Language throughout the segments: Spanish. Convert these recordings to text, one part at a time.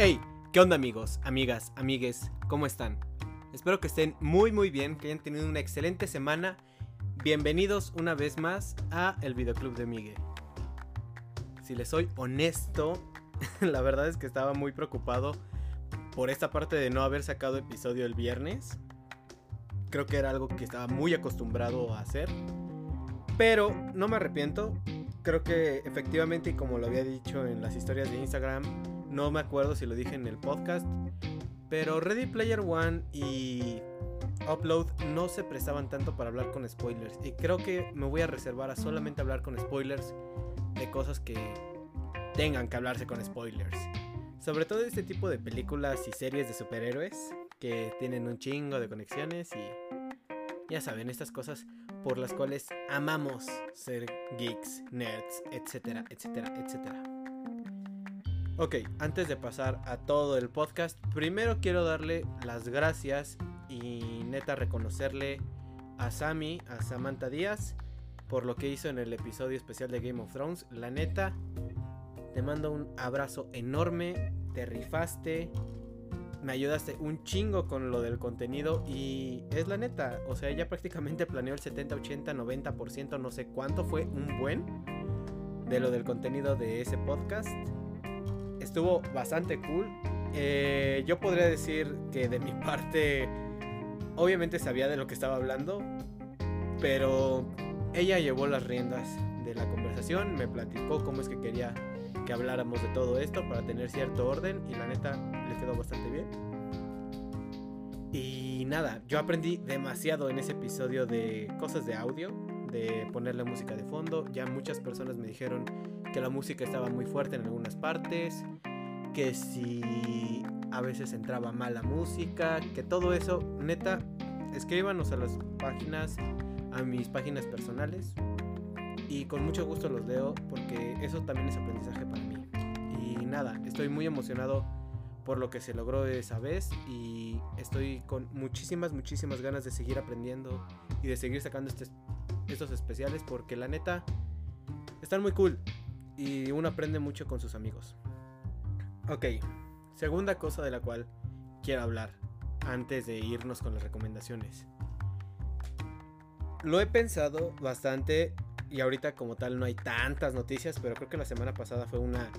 Hey, ¿qué onda amigos, amigas, amigues? ¿Cómo están? Espero que estén muy bien, que hayan tenido una excelente semana. Bienvenidos una vez más a El Videoclub de Migue. Si les soy honesto, la verdad es que estaba muy preocupado por esta parte de no haber sacado episodio el viernes. Creo que era algo que estaba muy acostumbrado a hacer, pero no me arrepiento. Creo que efectivamente, como lo había dicho en las historias de Instagram, no me acuerdo si lo dije en el podcast, pero Ready Player One y Upload no se prestaban tanto para hablar con spoilers. Y creo que me voy a reservar a solamente hablar con spoilers de cosas que tengan que hablarse con spoilers. Sobre todo este tipo de películas y series de superhéroes que tienen un chingo de conexiones y ya saben, estas cosas por las cuales amamos ser geeks, nerds, etcétera, etcétera, etcétera. Ok, antes de pasar a todo el podcast, primero quiero darle las gracias y neta reconocerle a Sammy, a Samantha Díaz, por lo que hizo en el episodio especial de Game of Thrones. La neta, te mando un abrazo enorme, te rifaste, me ayudaste un chingo con lo del contenido y es la neta, o sea, ella prácticamente planeó el 70, 80, 90%, no sé cuánto fue, un buen, de lo del contenido de ese podcast. Estuvo bastante cool. Yo podría decir que de mi parte, obviamente sabía de lo que estaba hablando, pero ella llevó las riendas de la conversación, me platicó cómo es que quería que habláramos de todo esto para tener cierto orden y la neta le quedó bastante bien. Y nada, yo aprendí demasiado en ese episodio de cosas de audio, de ponerle música de fondo. Ya muchas personas me dijeron que la música estaba muy fuerte en algunas partes, que si a veces entraba mala música, que todo eso. Neta, escríbanos a las páginas, a mis páginas personales, y con mucho gusto los leo porque eso también es aprendizaje para mí. Y nada, estoy muy emocionado por lo que se logró esa vez y estoy con muchísimas ganas de seguir aprendiendo y de seguir sacando estos especiales porque la neta están muy cool y uno aprende mucho con sus amigos. Ok, segunda cosa de la cual quiero hablar antes de irnos con las recomendaciones. Lo he pensado bastante y ahorita como tal no hay tantas noticias, pero creo que la semana pasada fue una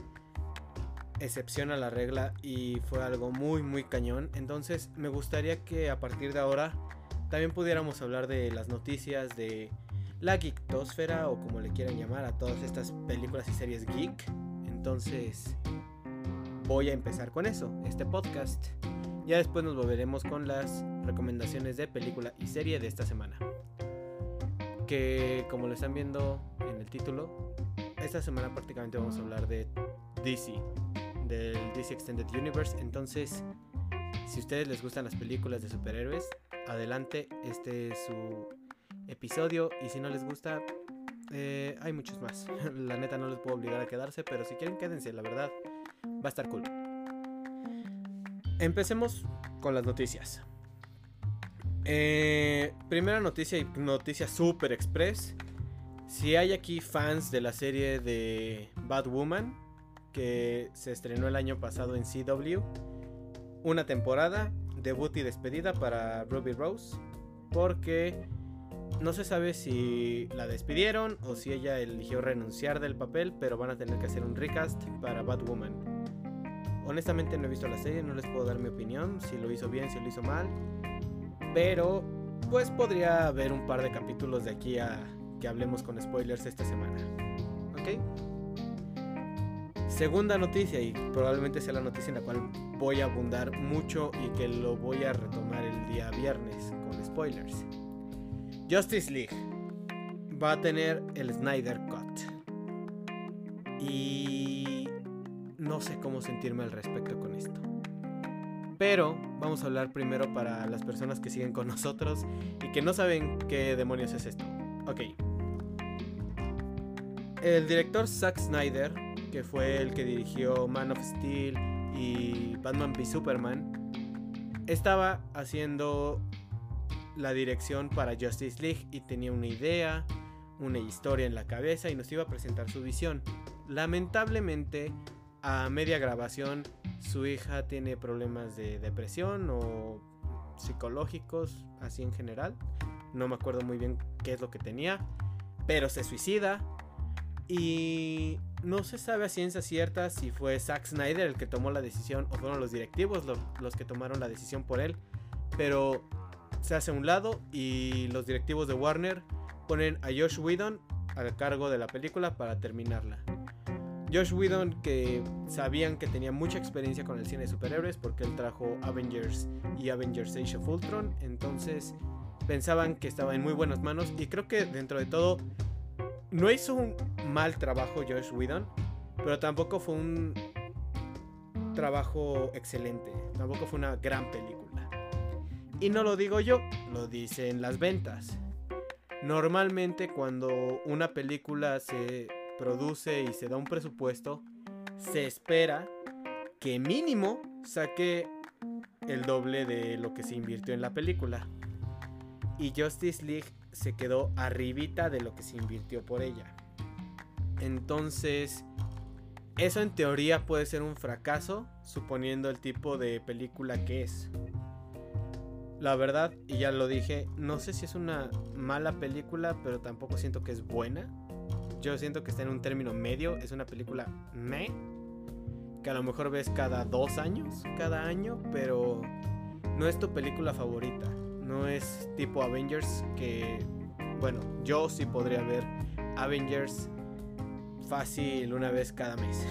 excepción a la regla y fue algo muy cañón. Entonces me gustaría que a partir de ahora también pudiéramos hablar de las noticias de la geektosfera, o como le quieran llamar a todas estas películas y series geek. Entonces voy a empezar con eso, este podcast. Ya después nos volveremos con las recomendaciones de película y serie de esta semana, que como lo están viendo en el título, esta semana prácticamente vamos a hablar de DC, del DC Extended Universe. Entonces, si a ustedes les gustan las películas de superhéroes, adelante, este es su episodio, y si no les gusta, hay muchos más. La neta no les puedo obligar a quedarse, pero si quieren quédense, la verdad va a estar cool. Empecemos con las noticias. Primera noticia, y noticia super express. Si hay aquí fans de la serie de Batwoman, que se estrenó el año pasado en CW, una temporada, debut y despedida para Ruby Rose, porque no se sabe si la despidieron o si ella eligió renunciar del papel, pero van a tener que hacer un recast para Batwoman. Honestamente no he visto la serie, no les puedo dar mi opinión, si lo hizo bien, si lo hizo mal, pero pues podría haber un par de capítulos de aquí a que hablemos con spoilers esta semana. ¿Ok? Segunda noticia, y probablemente sea la noticia en la cual voy a abundar mucho y que lo voy a retomar el día viernes con spoilers. Justice League va a tener el Snyder Cut y no sé cómo sentirme al respecto con esto, pero vamos a hablar primero para las personas que siguen con nosotros y que no saben qué demonios es esto. Ok, el director Zack Snyder, que fue el que dirigió Man of Steel y Batman v Superman, estaba haciendo la dirección para Justice League y tenía una idea, una historia en la cabeza y nos iba a presentar su visión. Lamentablemente, a media grabación su hija tiene problemas de depresión o psicológicos, así en general. No me acuerdo muy bien qué es lo que tenía, pero se suicida. Y no se sabe a ciencia cierta si fue Zack Snyder el que tomó la decisión o fueron los directivos los que tomaron la decisión por él. Pero se hace a un lado y los directivos de Warner ponen a Joss Whedon al cargo de la película para terminarla. Joss Whedon, que sabían que tenía mucha experiencia con el cine de superhéroes porque él trajo Avengers y Avengers Age of Ultron, entonces pensaban que estaba en muy buenas manos y creo que dentro de todo no hizo un mal trabajo Joss Whedon, pero tampoco fue un trabajo excelente, tampoco fue una gran película. Y no lo digo yo, lo dicen las ventas. Normalmente cuando una película se produce y se da un presupuesto, se espera que mínimo saque el doble de lo que se invirtió en la película. Y Justice League se quedó arribita de lo que se invirtió por ella. Entonces, eso en teoría puede ser un fracaso, suponiendo el tipo de película que es. La verdad, y ya lo dije, no sé si es una mala película, pero tampoco siento que es buena. Yo siento que está en un término medio. Es una película meh, que a lo mejor ves cada año, pero no es tu película favorita. No es tipo Avengers, que, bueno, yo sí podría ver Avengers fácil una vez cada mes.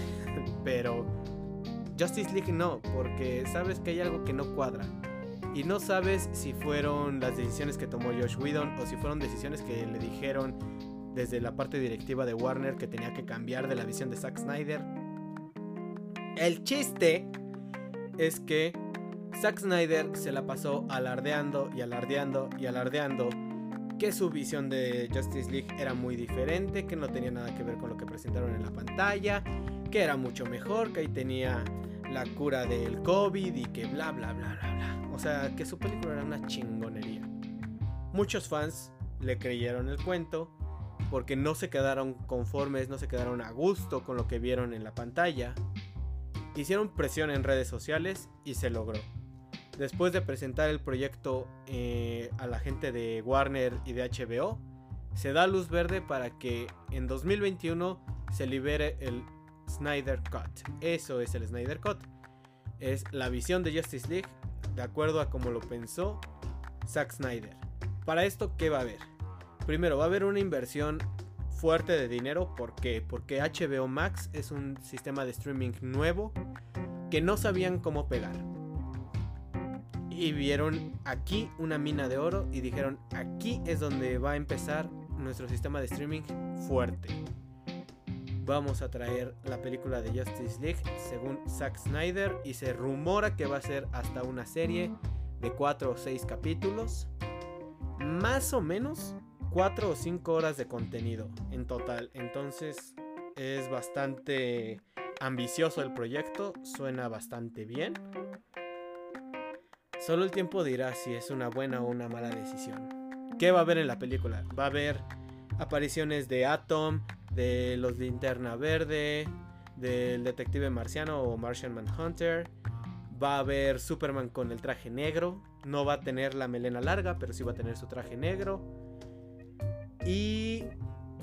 Pero Justice League no, porque sabes que hay algo que no cuadra. Y no sabes si fueron las decisiones que tomó Joss Whedon o si fueron decisiones que le dijeron desde la parte directiva de Warner que tenía que cambiar de la visión de Zack Snyder. El chiste es que Zack Snyder se la pasó alardeando que su visión de Justice League era muy diferente, que no tenía nada que ver con lo que presentaron en la pantalla, que era mucho mejor, que ahí tenía la cura del COVID y que bla bla bla bla bla. O sea, que su película era una chingonería. Muchos fans le creyeron el cuento porque no se quedaron conformes, no se quedaron a gusto con lo que vieron en la pantalla. Hicieron presión en redes sociales y se logró. Después de presentar el proyecto a la gente de Warner y de HBO, se da luz verde para que en 2021 se libere el Snyder Cut. Eso es el Snyder Cut. Es la visión de Justice League de acuerdo a como lo pensó Zack Snyder. Para esto, ¿qué va a haber? Primero, va a haber una inversión fuerte de dinero. ¿Por qué? Porque HBO Max es un sistema de streaming nuevo que no sabían cómo pegar. Y vieron aquí una mina de oro y dijeron, aquí es donde va a empezar nuestro sistema de streaming fuerte. Vamos a traer la película de Justice League según Zack Snyder y se rumora que va a ser hasta una serie de 4 o 6 capítulos. Más o menos 4 o 5 horas de contenido en total. Entonces es bastante ambicioso el proyecto, suena bastante bien. Solo el tiempo dirá si es una buena o una mala decisión. ¿Qué va a haber en la película? Va a haber apariciones de Atom, de los Linterna Verde, del detective marciano o Martian Manhunter. Va a haber Superman con el traje negro. No va a tener la melena larga, pero sí va a tener su traje negro. Y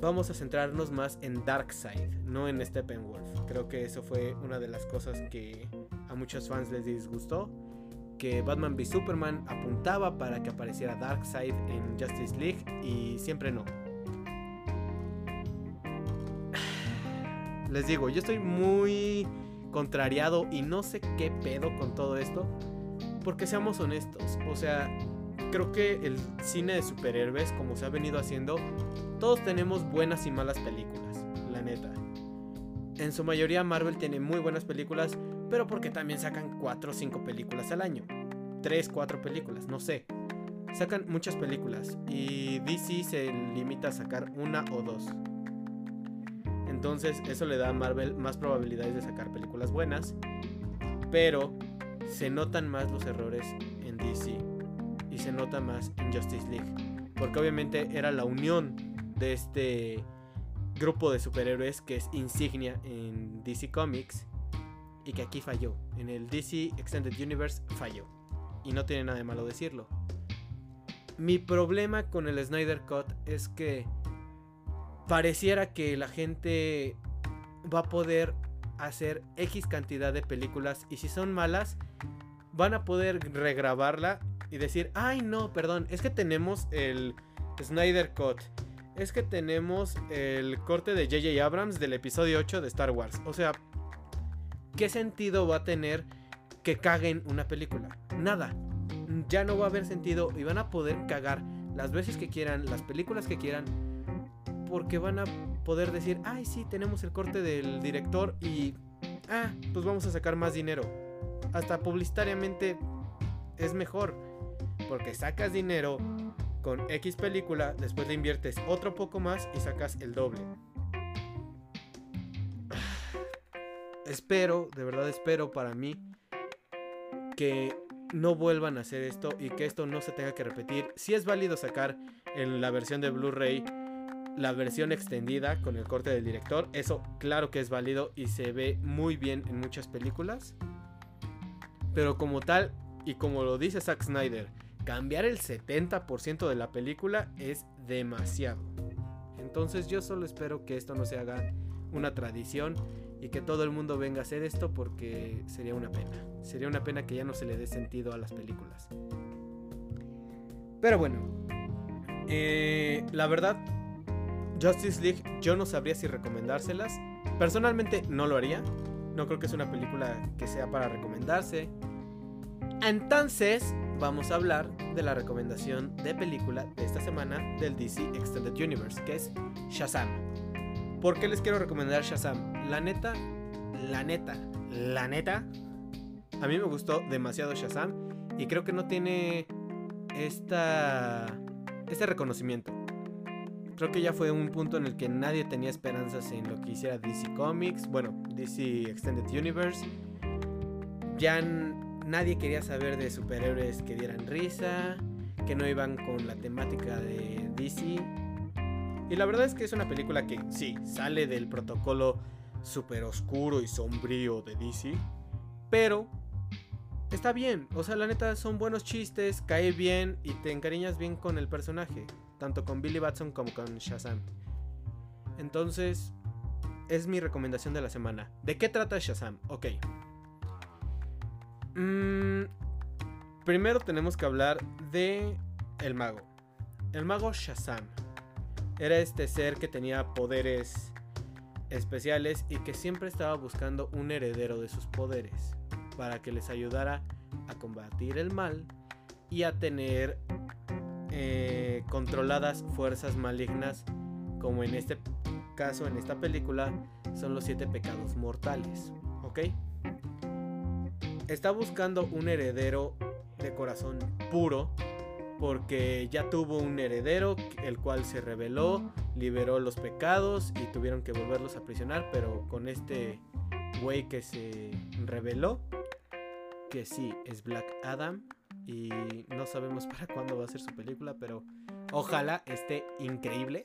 vamos a centrarnos más en Darkseid, no en Steppenwolf. Creo que eso fue una de las cosas que a muchos fans les disgustó. Que Batman v Superman apuntaba para que apareciera Darkseid en Justice League y siempre no. Les digo, yo estoy muy contrariado y no sé qué pedo con todo esto, porque seamos honestos, o sea, creo que el cine de superhéroes, como se ha venido haciendo, todos tenemos buenas y malas películas, la neta. En su mayoría Marvel tiene muy buenas películas, pero porque también sacan 4 o 5 películas al año. 3, 4 películas, no sé. Sacan muchas películas y DC se limita a sacar una o dos. Entonces eso le da a Marvel más probabilidades de sacar películas buenas, pero se notan más los errores en DC y se nota más en Justice League, porque obviamente era la unión de este grupo de superhéroes que es insignia en DC Comics. y que aquí falló. En el DC Extended Universe falló. Y no tiene nada de malo decirlo. Mi problema con el Snyder Cut es que pareciera que la gente va a poder hacer X cantidad de películas y si son malas van a poder regrabarla y decir, ay no, perdón, es que tenemos el Snyder Cut, es que tenemos el corte de J.J. Abrams del episodio 8 de Star Wars. O sea, ¿qué sentido va a tener que caguen una película? Nada, ya no va a haber sentido y van a poder cagar las veces que quieran, las películas que quieran, porque van a poder decir, ay sí, tenemos el corte del director y pues vamos a sacar más dinero. Hasta publicitariamente es mejor, porque sacas dinero con X película, después le inviertes otro poco más y sacas el doble. Espero, de verdad espero para mí, que no vuelvan a hacer esto y que esto no se tenga que repetir. Sí es válido sacar en la versión de Blu-ray la versión extendida con el corte del director, eso claro que es válido y se ve muy bien en muchas películas, pero como tal y como lo dice Zack Snyder, cambiar el 70% de la película es demasiado. Entonces yo solo espero que esto no se haga una tradición y que todo el mundo venga a hacer esto, porque sería una pena. Sería una pena que ya no se le dé sentido a las películas. Pero bueno, la verdad, Justice League yo no sabría si recomendárselas. Personalmente no lo haría. No creo que sea una película que sea para recomendarse. Entonces vamos a hablar de la recomendación de película de esta semana del DC Extended Universe, que es Shazam. ¿Por qué les quiero recomendar Shazam? La neta, a mí me gustó demasiado Shazam y creo que no tiene este reconocimiento. Creo que ya fue un punto en el que nadie tenía esperanzas en lo que hiciera DC Comics, bueno, DC Extended Universe. Ya nadie quería saber de superhéroes que dieran risa, que no iban con la temática de DC. Y la verdad es que es una película que sí, sale del protocolo súper oscuro y sombrío de DC, pero está bien. O sea, la neta son buenos chistes, cae bien y te encariñas bien con el personaje, tanto con Billy Batson como con Shazam. Entonces, es mi recomendación de la semana. ¿De qué trata Shazam? Ok. Primero tenemos que hablar de el mago. El mago Shazam era este ser que tenía poderes especiales y que siempre estaba buscando un heredero de sus poderes para que les ayudara a combatir el mal y a tener controladas fuerzas malignas, como en este caso, en esta película, son los 7 pecados mortales, ¿ok? Está buscando un heredero de corazón puro, porque ya tuvo un heredero, el cual se rebeló, liberó los pecados y tuvieron que volverlos a prisionar, pero con este güey que se rebeló, que sí, es Black Adam, y no sabemos para cuándo va a ser su película, pero ojalá esté increíble.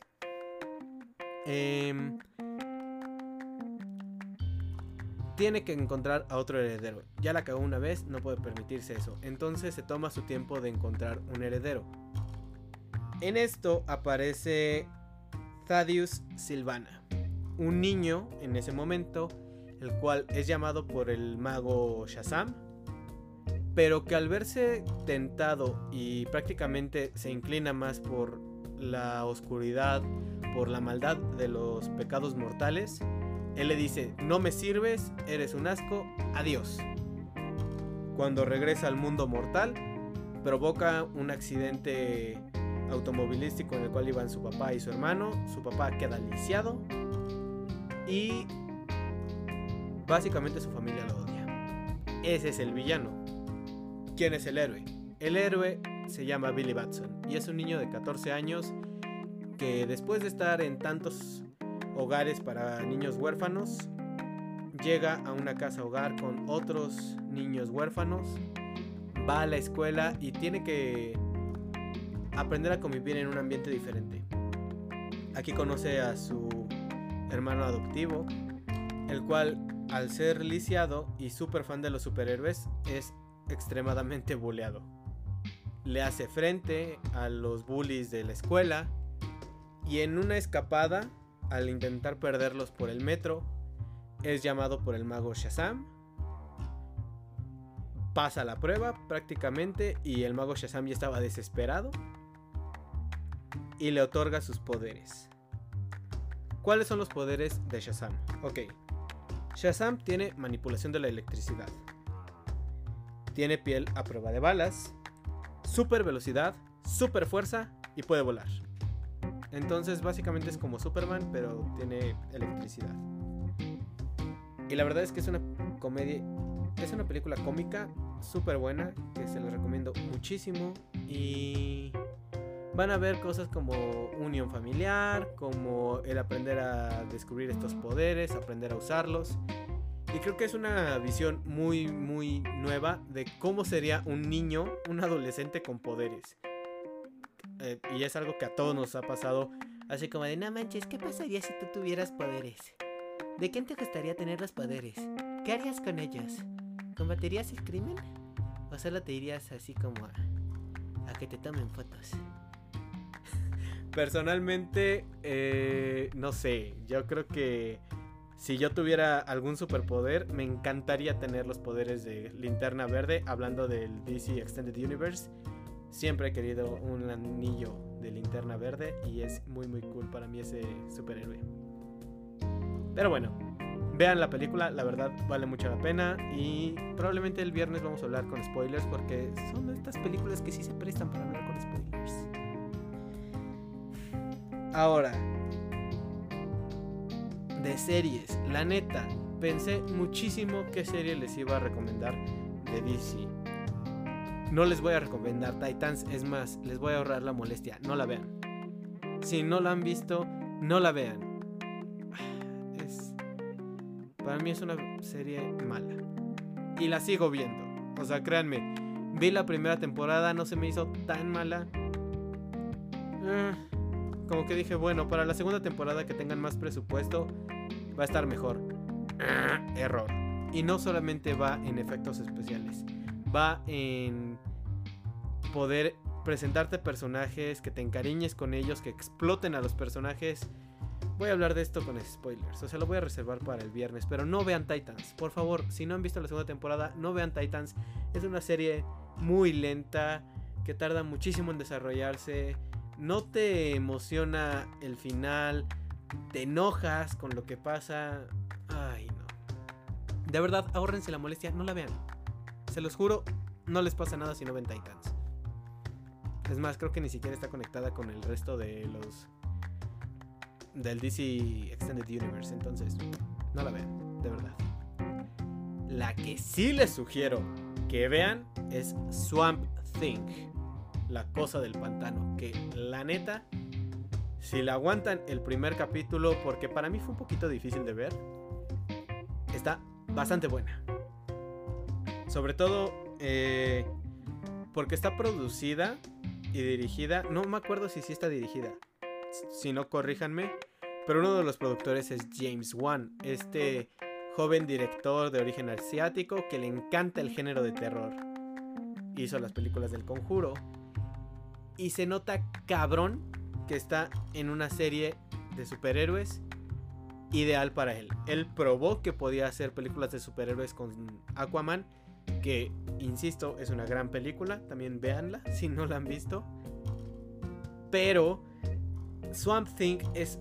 Tiene que encontrar a otro heredero. Ya la cagó una vez, no puede permitirse eso. Entonces se toma su tiempo de encontrar un heredero. En esto aparece Thaddeus Silvana, un niño en ese momento, el cual es llamado por el mago Shazam, pero que al verse tentado y prácticamente se inclina más por la oscuridad, por la maldad de los pecados mortales, él le dice, no me sirves, eres un asco, adiós. Cuando regresa al mundo mortal, provoca un accidente automovilístico en el cual iban su papá y su hermano. Su papá queda lisiado y básicamente su familia lo odia. Ese es el villano. ¿Quién es el héroe? El héroe se llama Billy Batson y es un niño de 14 años que, después de estar en tantos hogares para niños huérfanos, llega a una casa hogar con otros niños huérfanos, va a la escuela y tiene que aprender a convivir en un ambiente diferente. Aquí conoce a su hermano adoptivo, el cual al ser lisiado y súper fan de los superhéroes, es extremadamente buleado. Le hace frente a los bullies de la escuela y en una escapada, al intentar perderlos por el metro, es llamado por el mago Shazam. Pasa la prueba prácticamente y el mago Shazam ya estaba desesperado y le otorga sus poderes. ¿Cuáles son los poderes de Shazam? Ok, Shazam tiene manipulación de la electricidad, tiene piel a prueba de balas, super velocidad, super fuerza y puede volar. Entonces básicamente es como Superman, pero tiene electricidad. Y la verdad es que es una comedia, es una película cómica súper buena, que se les recomiendo muchísimo. Y van a ver cosas como unión familiar, como el aprender a descubrir estos poderes, aprender a usarlos. Y creo que es una visión muy, muy nueva de cómo sería un niño, un adolescente con poderes. Y es algo que a todos nos ha pasado, así como de, no manches, ¿qué pasaría si tú tuvieras poderes? ¿De quién te gustaría tener los poderes? ¿Qué harías con ellos? ¿Combaterías el crimen? ¿O solo te irías así como a que te tomen fotos? Personalmente, no sé, yo creo que si yo tuviera algún superpoder, me encantaría tener los poderes de Linterna Verde, hablando del DC Extended Universe. Siempre he querido un anillo de Linterna Verde y es muy muy cool para mí ese superhéroe. Pero bueno, vean la película, la verdad vale mucho la pena. Y probablemente el viernes vamos a hablar con spoilers, porque son estas películas que sí se prestan para hablar con spoilers. Ahora, de series, la neta, pensé muchísimo qué serie les iba a recomendar de DC. No les voy a recomendar Titans, es más, les voy a ahorrar la molestia, no la vean. Si no la han visto, no la vean. Para mí es una serie mala. Y la sigo viendo, o sea, créanme, vi la primera temporada, no se me hizo tan mala. Como que dije, bueno, para la segunda temporada que tengan más presupuesto, va a estar mejor. Error. Y no solamente va en efectos especiales, va en poder presentarte personajes, que te encariñes con ellos, que exploten a los personajes. Voy a hablar de esto con spoilers, o sea, lo voy a reservar para el viernes. Pero no vean Titans, por favor. Si no han visto la segunda temporada, no vean Titans. Es una serie muy lenta, que tarda muchísimo en desarrollarse. No te emociona el final, te enojas con lo que pasa. Ay, no. De verdad, ahórrense la molestia, no la vean. Se los juro, no les pasa nada si no ven Titans. Es más, creo que ni siquiera está conectada con el resto de los del DC Extended Universe, entonces no la vean, de verdad. La que sí les sugiero que vean es Swamp Thing. La cosa del pantano, que la neta, si la aguantan el primer capítulo, porque para mí fue un poquito difícil de ver, está bastante buena. Sobre todo porque está producida y dirigida, no me acuerdo si sí está dirigida, si no corríjanme, pero uno de los productores es James Wan, este joven director de origen asiático que le encanta el género de terror. Hizo las películas del Conjuro. Y se nota cabrón que está en una serie de superhéroes ideal para él. Él probó que podía hacer películas de superhéroes con Aquaman, que, insisto, es una gran película. También véanla si no la han visto. Pero Swamp Thing es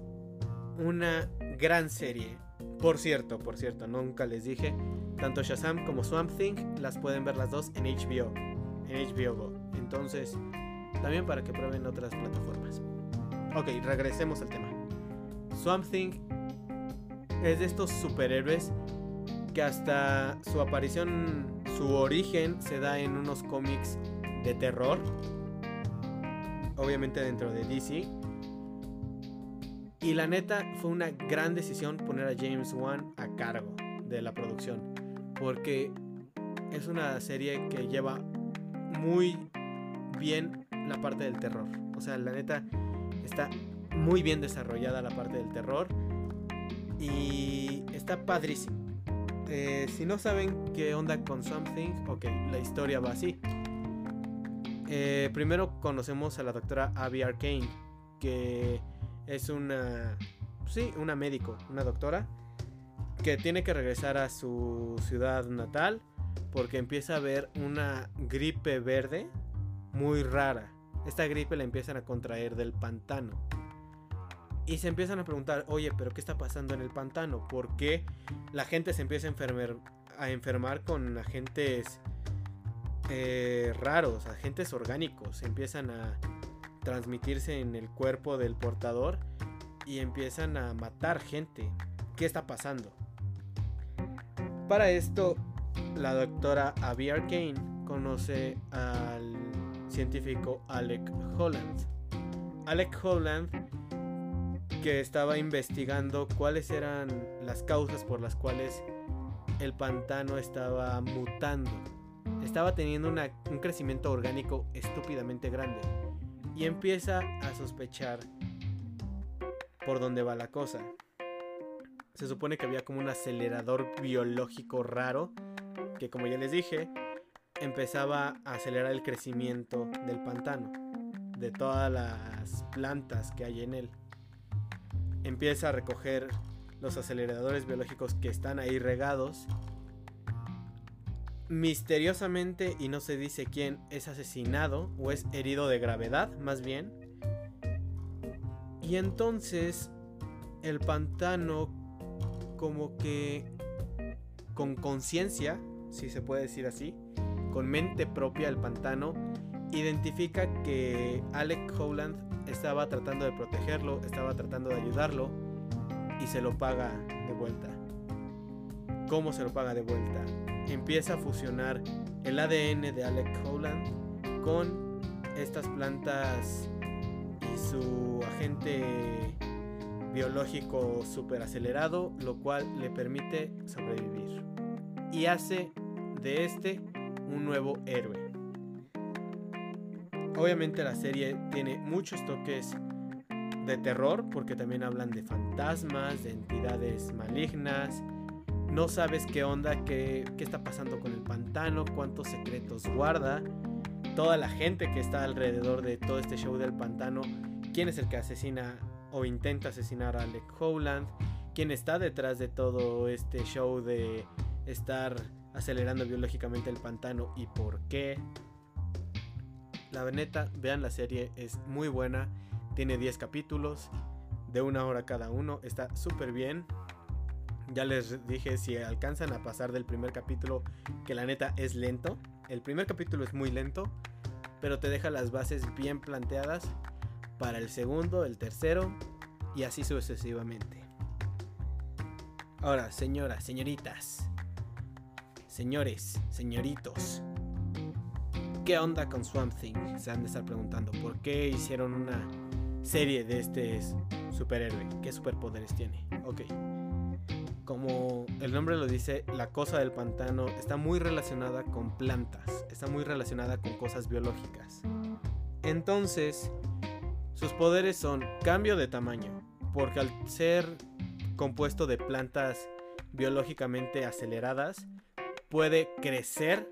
una gran serie. Por cierto, nunca les dije. Tanto Shazam como Swamp Thing las pueden ver las dos en HBO. En HBO Go. Entonces, también para que prueben otras plataformas. Ok, regresemos al tema. Swamp Thing es de estos superhéroes que hasta su aparición, su origen, se da en unos cómics de terror, obviamente dentro de DC. Y la neta fue una gran decisión poner a James Wan a cargo de la producción, porque es una serie que lleva muy bien la parte del terror. O sea, la neta está muy bien desarrollada la parte del terror y está padrísimo. si no saben qué onda con Swamp Thing, ok, la historia va así. Primero conocemos a la doctora Abby Arcane, que es una médico, una doctora, que tiene que regresar a su ciudad natal porque empieza a haber una gripe verde muy rara. Esta gripe la empiezan a contraer del pantano. Y se empiezan a preguntar, oye, ¿pero qué está pasando en el pantano? ¿Por qué la gente se empieza a enfermar con agentes raros, agentes orgánicos? Empiezan a transmitirse en el cuerpo del portador y empiezan a matar gente. ¿Qué está pasando? Para esto, la doctora Abby Arcane conoce al científico Alec Holland. Alec Holland, que estaba investigando cuáles eran las causas por las cuales el pantano estaba mutando. Estaba teniendo un crecimiento orgánico estúpidamente grande. Y empieza a sospechar por dónde va la cosa. Se supone que había como un acelerador biológico raro que, como ya les dije, empezaba a acelerar el crecimiento del pantano, de todas las plantas que hay en él. Empieza a recoger los aceleradores biológicos que están ahí regados. Misteriosamente, y no se dice quién, es asesinado o es herido de gravedad, más bien. Y entonces el pantano, como que con conciencia, si se puede decir así, con mente propia, el pantano identifica que Alec Holland estaba tratando de protegerlo, estaba tratando de ayudarlo, y se lo paga de vuelta. ¿Cómo se lo paga de vuelta? Empieza a fusionar el ADN de Alec Holland con estas plantas y su agente biológico superacelerado, lo cual le permite sobrevivir y hace de este un nuevo héroe. Obviamente la serie tiene muchos toques de terror, porque también hablan de fantasmas, de entidades malignas. No sabes qué onda, qué está pasando con el pantano, cuántos secretos guarda. Toda la gente que está alrededor de todo este show del pantano. ¿Quién es el que asesina o intenta asesinar a Alec Holland? ¿Quién está detrás de todo este show de estar acelerando biológicamente el pantano y por qué? La neta, vean la serie, es muy buena. Tiene 10 capítulos de 1 hora cada uno. Está súper bien. Ya les dije, si alcanzan a pasar del primer capítulo, que la neta es lento. El primer capítulo es muy lento, pero te deja las bases bien planteadas para el segundo, el tercero y así sucesivamente. Ahora, señoras, señoritas, señores, señoritos, ¿qué onda con Swamp Thing? Se han de estar preguntando, ¿por qué hicieron una serie de este superhéroe? ¿Qué superpoderes tiene? Ok, como el nombre lo dice, la cosa del pantano está muy relacionada con plantas, está muy relacionada con cosas biológicas. Entonces, sus poderes son cambio de tamaño, porque al ser compuesto de plantas biológicamente aceleradas, puede crecer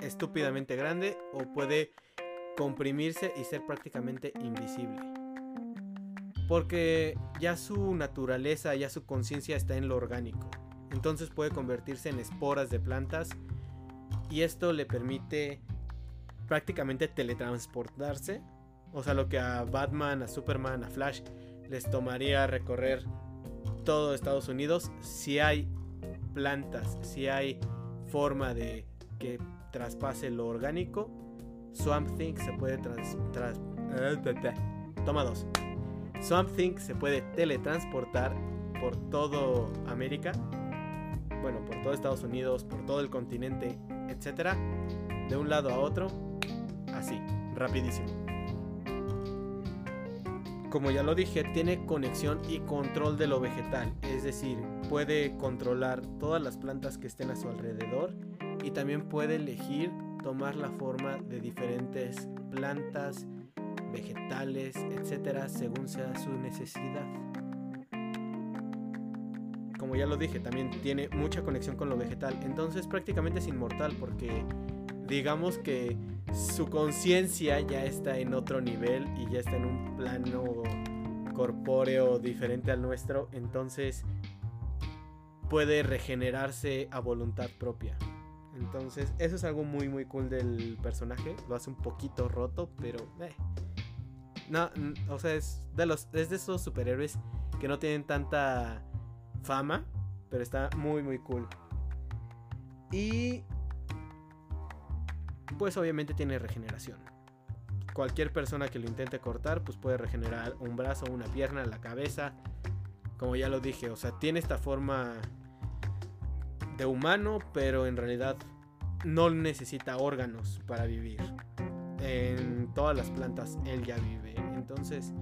estúpidamente grande o puede comprimirse y ser prácticamente invisible, porque ya su naturaleza, ya su conciencia está en lo orgánico. Entonces puede convertirse en esporas de plantas y esto le permite prácticamente teletransportarse. O sea, lo que a Batman, a Superman, a Flash les tomaría recorrer todo Estados Unidos, si hay plantas, si hay forma de que traspase lo orgánico, Swamp Thing se puede Swamp Thing se puede teletransportar por todo América, bueno, por todo Estados Unidos, por todo el continente, etcétera, de un lado a otro, así, rapidísimo. Como ya lo dije, tiene conexión y control de lo vegetal, es decir, puede controlar todas las plantas que estén a su alrededor. Y también puede elegir tomar la forma de diferentes plantas, vegetales, etcétera, según sea su necesidad. Como como ya lo dije, también tiene mucha conexión con lo vegetal. Entonces prácticamente es inmortal porque digamos que su conciencia ya está en otro nivel y ya está en un plano corpóreo diferente al nuestro. Entonces puede regenerarse a voluntad propia. Entonces eso es algo muy muy cool del personaje. Lo hace un poquito roto, pero... No, o sea, es de esos superhéroes que no tienen tanta fama, pero está muy muy cool. Y pues obviamente tiene regeneración. Cualquier persona que lo intente cortar pues puede regenerar un brazo, una pierna, la cabeza. Como ya lo dije, o sea, tiene esta forma de humano, pero en realidad no necesita órganos para vivir. En todas las plantas él ya vive. Entonces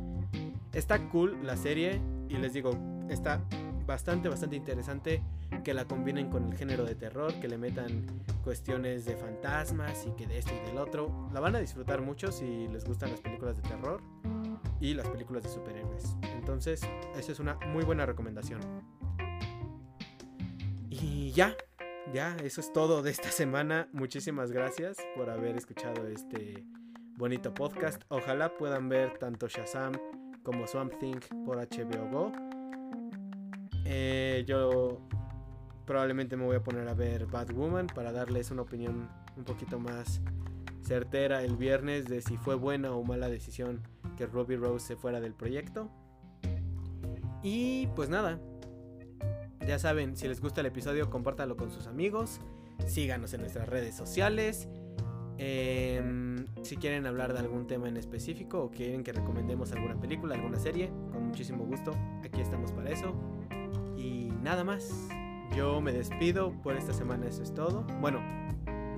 está cool la serie y les digo, está bastante, bastante interesante que la combinen con el género de terror, que le metan cuestiones de fantasmas y que de esto y del otro. La van a disfrutar mucho si les gustan las películas de terror y las películas de superhéroes. Entonces, eso es una muy buena recomendación. Y ya, eso es todo de esta semana. Muchísimas gracias por haber escuchado este bonito podcast. Ojalá puedan ver tanto Shazam como Swamp Thing por HBO Go. Yo probablemente me voy a poner a ver Batwoman para darles una opinión un poquito más certera el viernes de si fue buena o mala decisión que Ruby Rose se fuera del proyecto. Y pues nada, ya saben, si les gusta el episodio, compártanlo con sus amigos, síganos en nuestras redes sociales. Si quieren hablar de algún tema en específico o quieren que recomendemos alguna película, alguna serie, con muchísimo gusto, aquí estamos para eso. Y nada más, yo me despido por esta semana, eso es todo. Bueno,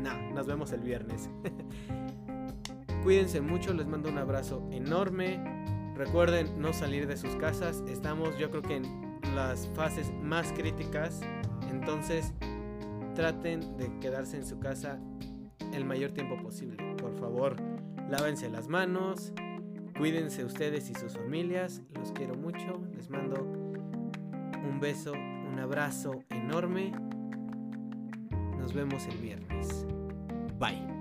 nada, nos vemos el viernes. Cuídense mucho, les mando un abrazo enorme. Recuerden no salir de sus casas, estamos yo creo que en las fases más críticas, entonces traten de quedarse en su casa el mayor tiempo posible. Por favor, lávense las manos, cuídense ustedes y sus familias, los quiero mucho, les mando un beso, un abrazo enorme, nos vemos el viernes, bye.